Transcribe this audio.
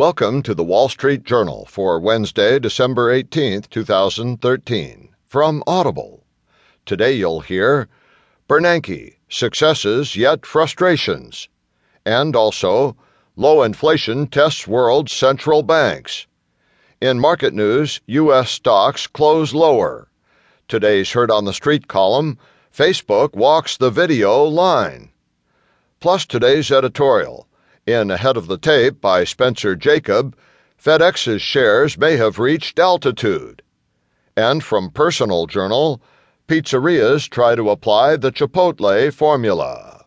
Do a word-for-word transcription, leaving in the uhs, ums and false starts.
Welcome to The Wall Street Journal for Wednesday, December eighteenth, twenty thirteen, from Audible. Today you'll hear Bernanke, Successes Yet Frustrations, and also Low Inflation Tests World's Central Banks. In market news, U S stocks close lower. Today's Heard on the Street column, Facebook walks the video line. Plus today's editorial. In Ahead of the Tape by Spencer Jacob, FedEx's shares may have reached altitude. And from Personal Journal, pizzerias try to apply the Chipotle formula.